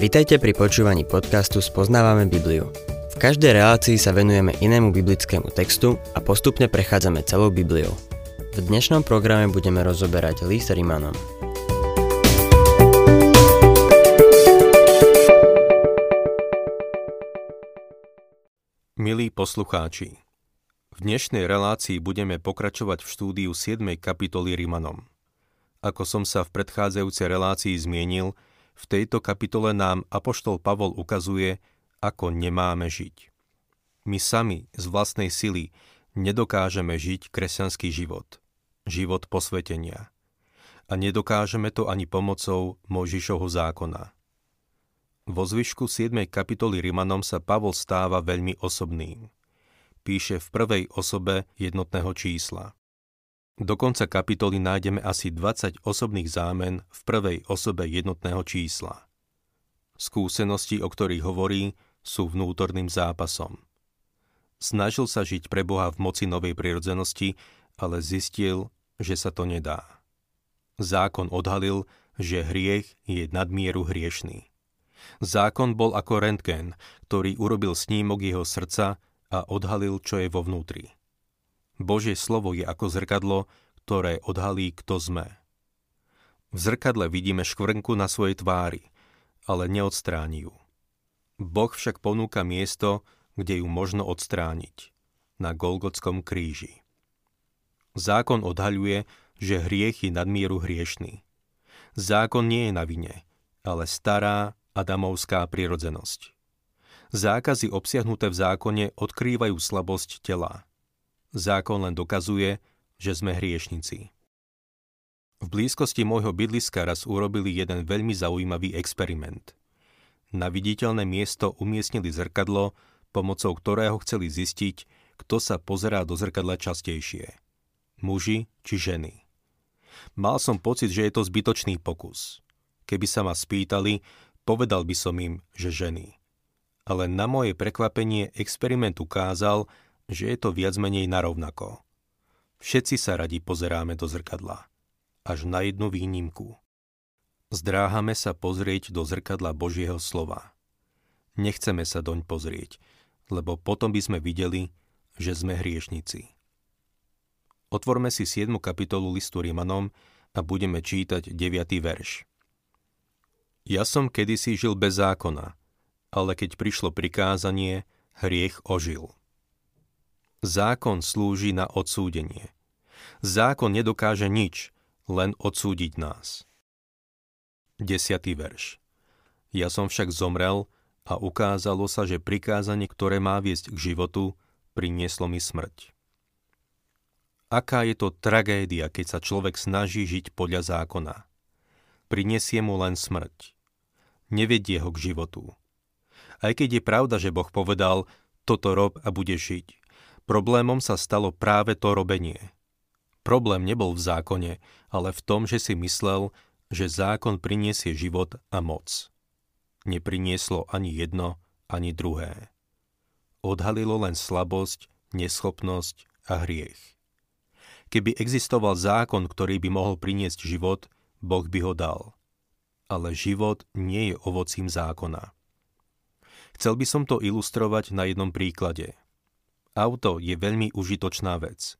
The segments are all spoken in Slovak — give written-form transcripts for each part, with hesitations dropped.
Vitajte pri počúvaní podcastu Spoznávame Bibliu. V každej relácii sa venujeme inému biblickému textu a postupne prechádzame celou Bibliou. V dnešnom programe budeme rozoberať list Rimanom. Milí poslucháči, v dnešnej relácii budeme pokračovať v štúdiu 7. kapitoly Rimanom. Ako som sa v predchádzajúcej relácii zmienil, v tejto kapitole nám apoštol Pavol ukazuje, ako nemáme žiť. My sami z vlastnej sily nedokážeme žiť kresťanský život, život posvetenia. A nedokážeme to ani pomocou Mojžišovho zákona. Vo zvyšku 7. kapitoly Rimanom sa Pavol stáva veľmi osobným. Píše v prvej osobe jednotného čísla. Do konca kapitoly nájdeme asi 20 osobných zámen v prvej osobe jednotného čísla. Skúsenosti, o ktorých hovorí, sú vnútorným zápasom. Snažil sa žiť pre Boha v moci novej prirodzenosti, ale zistil, že sa to nedá. Zákon odhalil, že hriech je nadmieru hriešný. Zákon bol ako rentgen, ktorý urobil snímok jeho srdca a odhalil, čo je vo vnútri. Božie slovo je ako zrkadlo, ktoré odhalí, kto sme. V zrkadle vidíme škvrnku na svojej tvári, ale neodstráni ju. Boh však ponúka miesto, kde ju možno odstrániť, na Golgotskom kríži. Zákon odhaľuje, že hriech je nadmieru hriešný. Zákon nie je na vine, ale stará adamovská prirodzenosť. Zákazy obsiahnuté v zákone odkrývajú slabosť tela. Zákon len dokazuje, že sme hriešnici. V blízkosti môjho bydliska raz urobili jeden veľmi zaujímavý experiment. Na viditeľné miesto umiestnili zrkadlo, pomocou ktorého chceli zistiť, kto sa pozerá do zrkadla častejšie. Muži či ženy. Mal som pocit, že je to zbytočný pokus. Keby sa ma spýtali, povedal by som im, že ženy. Ale na moje prekvapenie experiment ukázal, že je to viac menej narovnako. Všetci sa radi pozeráme do zrkadla. Až na jednu výnimku. Zdráhame sa pozrieť do zrkadla Božieho slova. Nechceme sa doň pozrieť, lebo potom by sme videli, že sme hriešnici. Otvorme si 7. kapitolu listu Rimanom a budeme čítať 9. verš. Ja som kedysi žil bez zákona, ale keď prišlo prikázanie, hriech ožil. Zákon slúži na odsúdenie. Zákon nedokáže nič, len odsúdiť nás. 10. verš. Ja som však zomrel a ukázalo sa, že prikázanie, ktoré má viesť k životu, prinieslo mi smrť. Aká je to tragédia, keď sa človek snaží žiť podľa zákona. Prinesie mu len smrť. Nevedie ho k životu. Aj keď je pravda, že Boh povedal, toto rob a budeš žiť. Problémom sa stalo práve to robenie. Problém nebol v zákone, ale v tom, že si myslel, že zákon priniesie život a moc. Neprinieslo ani jedno, ani druhé. Odhalilo len slabosť, neschopnosť a hriech. Keby existoval zákon, ktorý by mohol priniesť život, Boh by ho dal. Ale život nie je ovocím zákona. Chcel by som to ilustrovať na jednom príklade. Auto je veľmi užitočná vec.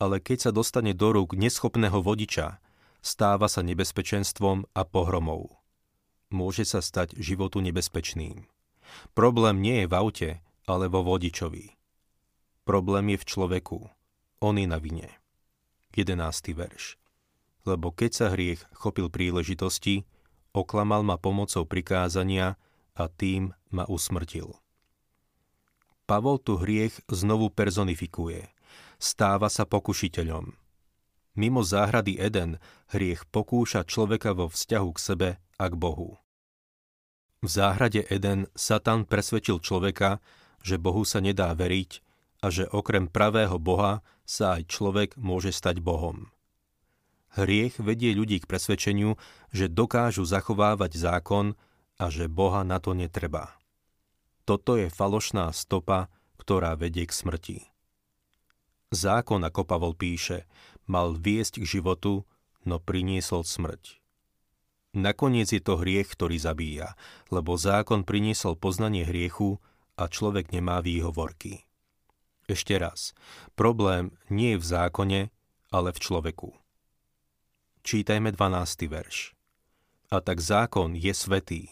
Ale keď sa dostane do rúk neschopného vodiča, stáva sa nebezpečenstvom a pohromou. Môže sa stať životu nebezpečným. Problém nie je v aute, ale vo vodičovi. Problém je v človeku. On je na vine. 11. verš. Lebo keď sa hriech chopil príležitosti, oklamal ma pomocou prikázania a tým ma usmrtil. Pavol tu hriech znovu personifikuje. Stáva sa pokušiteľom. Mimo záhrady Eden hriech pokúša človeka vo vzťahu k sebe a k Bohu. V záhrade Eden Satan presvedčil človeka, že Bohu sa nedá veriť a že okrem pravého Boha sa aj človek môže stať Bohom. Hriech vedie ľudí k presvedčeniu, že dokážu zachovávať zákon a že Boha na to netreba. Toto je falošná stopa, ktorá vedie k smrti. Zákon, ako Pavol píše, mal viesť k životu, no priniesol smrť. Nakoniec je to hriech, ktorý zabíja, lebo zákon priniesol poznanie hriechu a človek nemá výhovorky. Ešte raz, problém nie je v zákone, ale v človeku. Čítajme 12. verš. A tak zákon je svätý,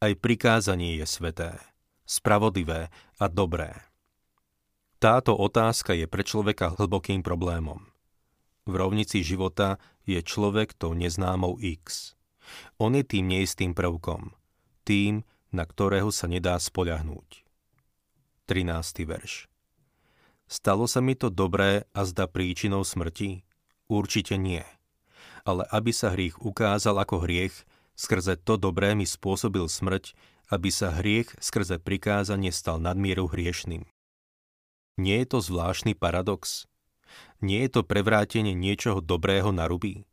aj prikázanie je sväté, spravodlivé a dobré. Táto otázka je pre človeka hlbokým problémom. V rovnici života je človek tou neznámou X. On je tým neistým prvkom, tým, na ktorého sa nedá spoľahnúť. 13. verš. Stalo sa mi to dobré a zda príčinou smrti? Určite nie. Ale aby sa hriech ukázal ako hriech, skrze to dobré mi spôsobil smrť, aby sa hriech skrze prikázanie stal nadmieru hriešným. Nie je to zvláštny paradox? Nie je to prevrátenie niečoho dobrého na ruby?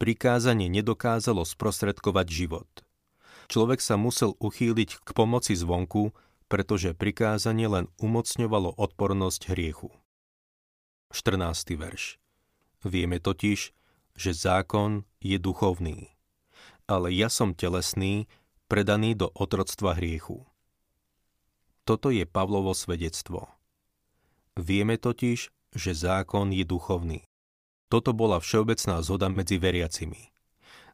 Prikázanie nedokázalo sprostredkovať život. Človek sa musel uchýliť k pomoci zvonku, pretože prikázanie len umocňovalo odpornosť hriechu. 14. verš. Vieme totiž, že zákon je duchovný, ale ja som telesný, predaný do otroctva hriechu. Toto je Pavlovo svedectvo. Vieme totiž, že zákon je duchovný. Toto bola všeobecná zhoda medzi veriacimi.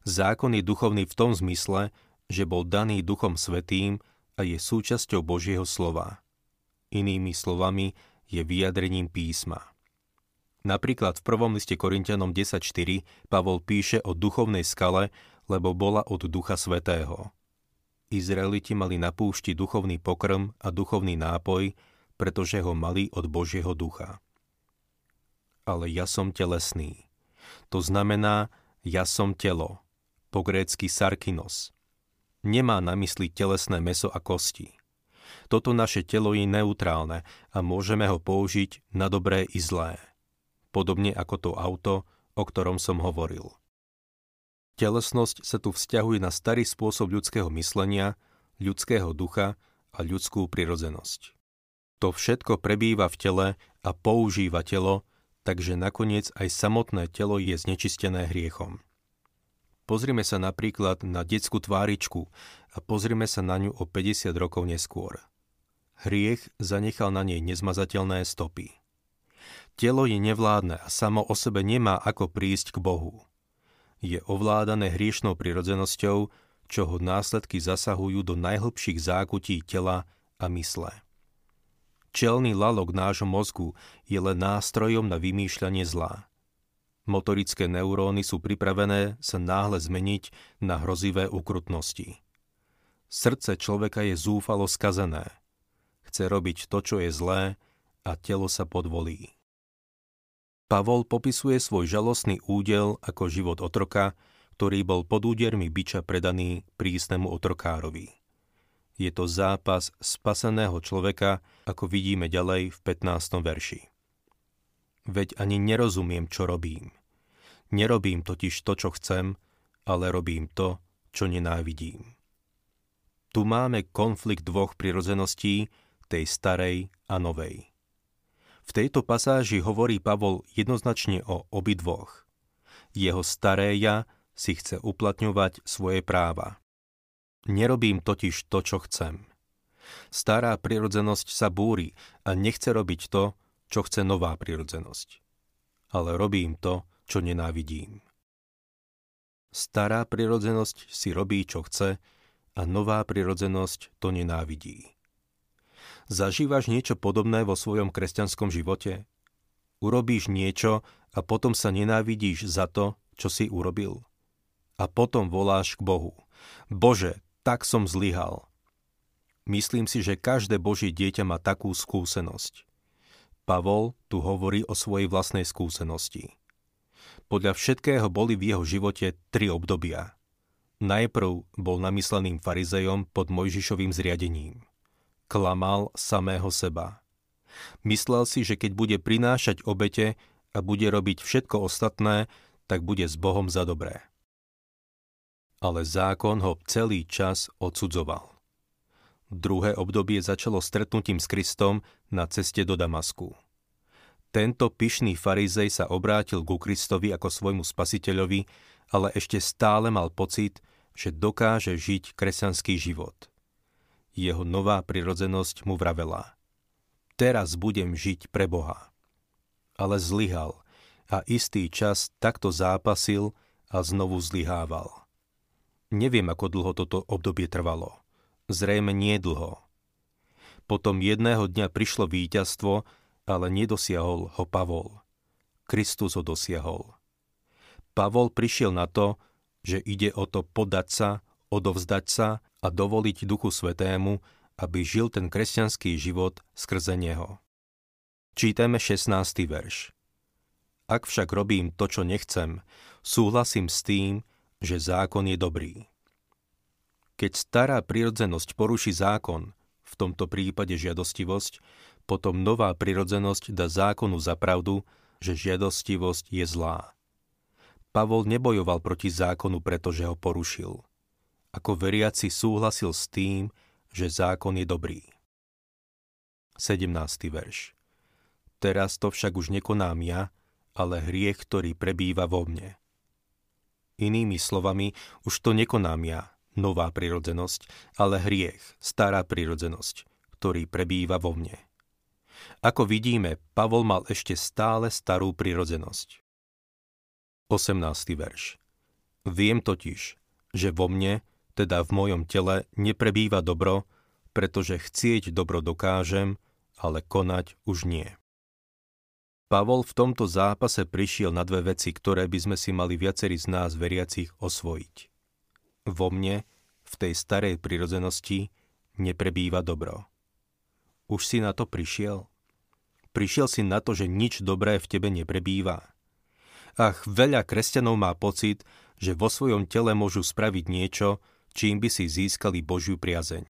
Zákon je duchovný v tom zmysle, že bol daný Duchom Svätým a je súčasťou Božieho slova. Inými slovami je vyjadrením písma. Napríklad v 1. liste Korinťanom 10.4 Pavol píše o duchovnej skale, lebo bola od Ducha Svätého. Izraeliti mali na púšti duchovný pokrm a duchovný nápoj, pretože ho mali od Božieho ducha. Ale ja som telesný. To znamená, ja som telo, po grécky sarkinos. Nemá na mysli telesné mäso a kosti. Toto naše telo je neutrálne a môžeme ho použiť na dobré i zlé. Podobne ako to auto, o ktorom som hovoril. Telesnosť sa tu vzťahuje na starý spôsob ľudského myslenia, ľudského ducha a ľudskú prirodzenosť. To všetko prebýva v tele a používa telo, takže nakoniec aj samotné telo je znečistené hriechom. Pozrime sa napríklad na detskú tváričku a pozrime sa na ňu o 50 rokov neskôr. Hriech zanechal na nej nezmazateľné stopy. Telo je nevládne a samo o sebe nemá ako prísť k Bohu. Je ovládané hriešnou prirodzenosťou, čoho následky zasahujú do najhlbších zákutí tela a mysle. Čelný lalok nášho mozgu je len nástrojom na vymýšľanie zla. Motorické neuróny sú pripravené sa náhle zmeniť na hrozivé ukrutnosti. Srdce človeka je zúfalo skazené. Chce robiť to, čo je zlé, a telo sa podvolí. Pavol popisuje svoj žalostný údel ako život otroka, ktorý bol pod údermi biča predaný prísnemu otrokárovi. Je to zápas spaseného človeka, ako vidíme ďalej v 15. verši. Veď ani nerozumiem, čo robím. Nerobím totiž to, čo chcem, ale robím to, čo nenávidím. Tu máme konflikt dvoch prirodzeností, tej starej a novej. V tejto pasáži hovorí Pavol jednoznačne o obidvoch. Jeho staré ja si chce uplatňovať svoje práva. Nerobím totiž to, čo chcem. Stará prirodzenosť sa búri a nechce robiť to, čo chce nová prirodzenosť. Ale robím to, čo nenávidím. Stará prirodzenosť si robí, čo chce, a nová prirodzenosť to nenávidí. Zažívaš niečo podobné vo svojom kresťanskom živote? Urobíš niečo a potom sa nenávidíš za to, čo si urobil. A potom voláš k Bohu. Bože, tak som zlyhal. Myslím si, že každé Božie dieťa má takú skúsenosť. Pavol tu hovorí o svojej vlastnej skúsenosti. Podľa všetkého boli v jeho živote 3 obdobia. Najprv bol namysleným farizejom pod Mojžišovým zriadením. Klamal samého seba. Myslel si, že keď bude prinášať obete a bude robiť všetko ostatné, tak bude s Bohom za dobré. Ale zákon ho celý čas odsudzoval. Druhé obdobie začalo stretnutím s Kristom na ceste do Damasku. Tento pyšný farizej sa obrátil ku Kristovi ako svojmu spasiteľovi ale ešte stále mal pocit, že dokáže žiť kresťanský život. Jeho nová prirodzenosť mu vravela: teraz budem žiť pre Boha. Ale zlyhal a istý čas takto zápasil a znovu zlyhával. Neviem, ako dlho toto obdobie trvalo. Zrejme nie dlho. Potom jedného dňa prišlo víťazstvo, ale nedosiahol ho Pavol. Kristus ho dosiahol. Pavol prišiel na to, že ide o to podať sa, odovzdať sa a dovoliť Duchu Svätému, aby žil ten kresťanský život skrze neho. Čítame 16. verš. Ak však robím to, čo nechcem, súhlasím s tým, že zákon je dobrý. Keď stará prirodzenosť poruší zákon, v tomto prípade žiadostivosť, potom nová prirodzenosť dá zákonu za pravdu, že žiadostivosť je zlá. Pavol nebojoval proti zákonu, pretože ho porušil. Ako veriaci súhlasil s tým, že zákon je dobrý. 17. verš. Teraz to však už nekonám ja, ale hriech, ktorý prebýva vo mne. Inými slovami, už to nekonám ja, nová prirodzenosť, ale hriech, stará prirodzenosť, ktorý prebýva vo mne. Ako vidíme, Pavol mal ešte stále starú prirodzenosť. 18. verš. Viem totiž, že vo mne, teda v mojom tele, neprebýva dobro, pretože chcieť dobro dokážem, ale konať už nie. Pavol v tomto zápase prišiel na dve veci, ktoré by sme si mali viacerí z nás veriacich osvojiť. Vo mne, v tej starej prirodzenosti, neprebýva dobro. Už si na to prišiel? Prišiel si na to, že nič dobré v tebe neprebýva? Ach, veľa kresťanov má pocit, že vo svojom tele môžu spraviť niečo, čím by si získali Božiu priazeň.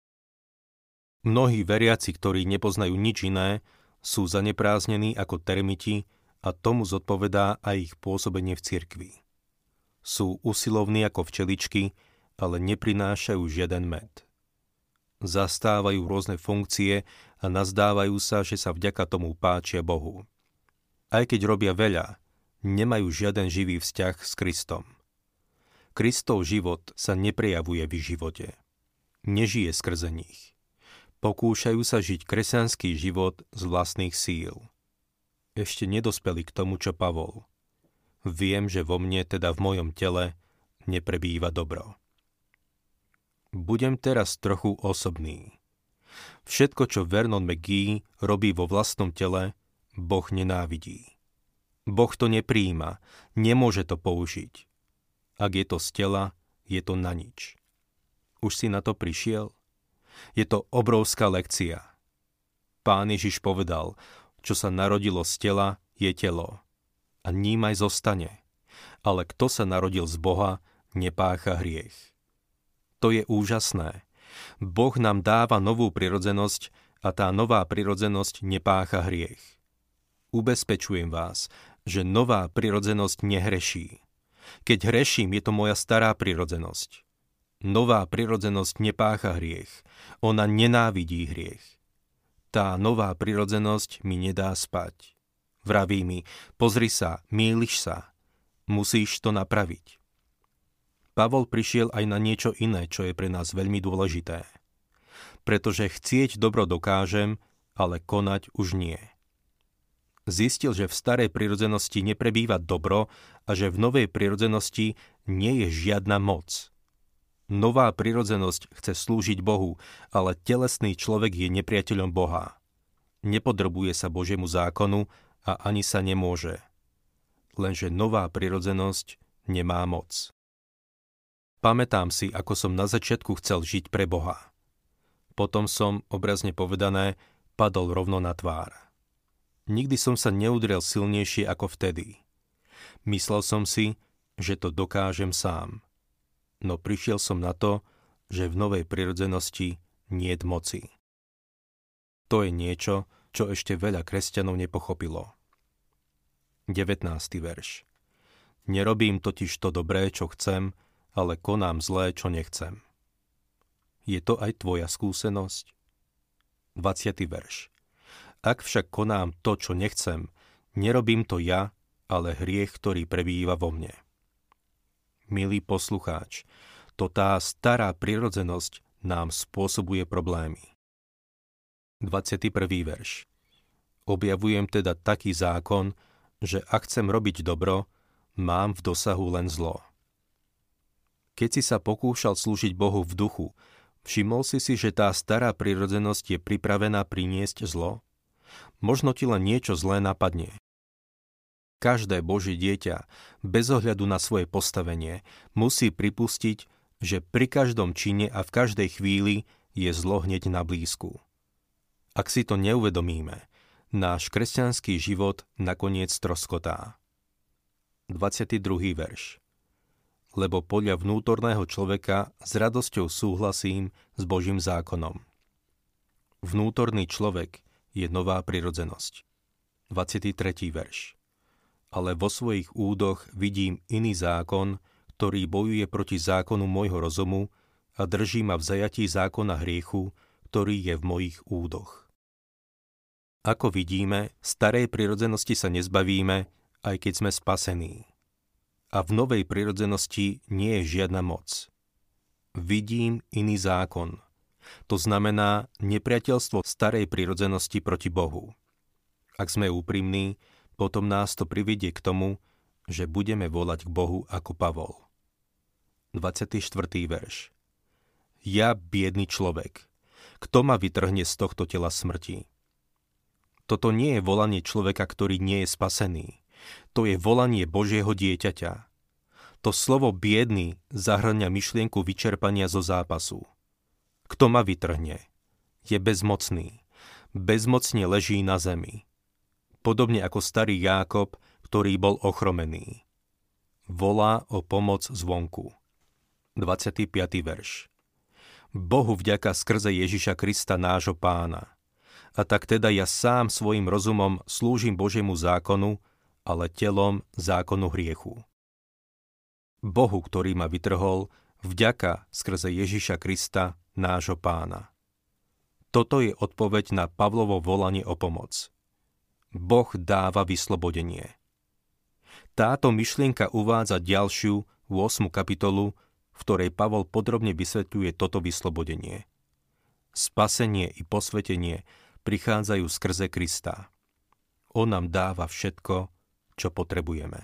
Mnohí veriaci, ktorí nepoznajú nič iné, sú zanepráznení ako termiti a tomu zodpovedá aj ich pôsobenie v cirkvi. Sú usilovní ako včeličky, ale neprinášajú žiaden med. Zastávajú rôzne funkcie a nazdávajú sa, že sa vďaka tomu páčia Bohu. Aj keď robia veľa, nemajú žiaden živý vzťah s Kristom. Kristov život sa neprejavuje v živote. Nežije skrze nich. Pokúšajú sa žiť kresťanský život z vlastných síl. Ešte nedospeli k tomu, čo Pavol. Viem, že vo mne, teda v mojom tele, neprebýva dobro. Budem teraz trochu osobný. Všetko, čo Vernon McGee robí vo vlastnom tele, Boh nenávidí. Boh to nepríjima, nemôže to použiť. Ak je to z tela, je to na nič. Už si na to prišiel? Je to obrovská lekcia. Pán Ježiš povedal, čo sa narodilo z tela, je telo. A ním aj zostane. Ale kto sa narodil z Boha, nepácha hriech. To je úžasné. Boh nám dáva novú prirodzenosť a tá nová prirodzenosť nepácha hriech. Ubezpečujem vás, že nová prirodzenosť nehreší. Keď hreším, je to moja stará prirodzenosť. Nová prirodzenosť nepácha hriech. Ona nenávidí hriech. Tá nová prirodzenosť mi nedá spať. Vraví mi, pozri sa, mýliš sa. Musíš to napraviť. Pavol prišiel aj na niečo iné, čo je pre nás veľmi dôležité. Pretože chcieť dobro dokážem, ale konať už nie. Zistil, že v starej prirodzenosti neprebýva dobro a že v novej prirodzenosti nie je žiadna moc. Nová prirodzenosť chce slúžiť Bohu, ale telesný človek je nepriateľom Boha. Nepodrobuje sa Božiemu zákonu a ani sa nemôže. Lenže nová prirodzenosť nemá moc. Pamätám si, ako som na začiatku chcel žiť pre Boha. Potom som, obrazne povedané, padol rovno na tvár. Nikdy som sa neudrel silnejšie ako vtedy. Myslel som si, že to dokážem sám. No prišiel som na to, že v novej prirodzenosti niet moci. To je niečo, čo ešte veľa kresťanov nepochopilo. 19. verš. Nerobím totiž to dobré, čo chcem, ale konám zlé, čo nechcem. Je to aj tvoja skúsenosť? 20. verš. Ak však konám to, čo nechcem, nerobím to ja, ale hriech, ktorý prebýva vo mne. milý poslucháč, to tá stará prirodzenosť nám spôsobuje problémy. 21. verš. Objavujem teda taký zákon, že ak chcem robiť dobro, mám v dosahu len zlo. Keď si sa pokúšal slúžiť Bohu v duchu, všimol si si, že tá stará prirodzenosť je pripravená priniesť zlo? Možno ti len niečo zlé napadne. Každé Božie dieťa, bez ohľadu na svoje postavenie, musí pripustiť, že pri každom čine a v každej chvíli je zlo hneď na blízku. Ak si to neuvedomíme, náš kresťanský život nakoniec troskotá. 22. verš. Lebo podľa vnútorného človeka s radosťou súhlasím s Božím zákonom. Vnútorný človek je nová prirodzenosť. 23. verš. Ale vo svojich údoch vidím iný zákon, ktorý bojuje proti zákonu môjho rozumu a drží ma v zajatí zákona hriechu, ktorý je v mojich údoch. Ako vidíme, starej prirodzenosti sa nezbavíme, aj keď sme spasení. A v novej prirodzenosti nie je žiadna moc. Vidím iný zákon. To znamená nepriateľstvo starej prirodzenosti proti Bohu. Ak sme úprimní, potom nás to privedie k tomu, že budeme volať k Bohu ako Pavol. 24. verš. Ja, biedný človek, kto ma vytrhne z tohto tela smrti? Toto nie je volanie človeka, ktorý nie je spasený. To je volanie Božieho dieťaťa. To slovo biedný zahrňa myšlienku vyčerpania zo zápasu. Kto ma vytrhne? Je bezmocný. Bezmocne leží na zemi. Podobne ako starý Jákob, ktorý bol ochromený. Volá o pomoc zvonku. 25. verš. Bohu vďaka skrze Ježiša Krista nášho Pána. A tak teda ja sám svojim rozumom slúžim Božiemu zákonu, ale telom zákonu hriechu. Bohu, ktorý ma vytrhol, vďaka skrze Ježiša Krista, nášho Pána. Toto je odpoveď na Pavlovo volanie o pomoc. Boh dáva vyslobodenie. Táto myšlienka uvádza ďalšiu, 8. kapitolu, v ktorej Pavol podrobne vysvetľuje toto vyslobodenie. Spasenie i posvetenie prichádzajú skrze Krista. On nám dáva všetko, čo potrebujeme.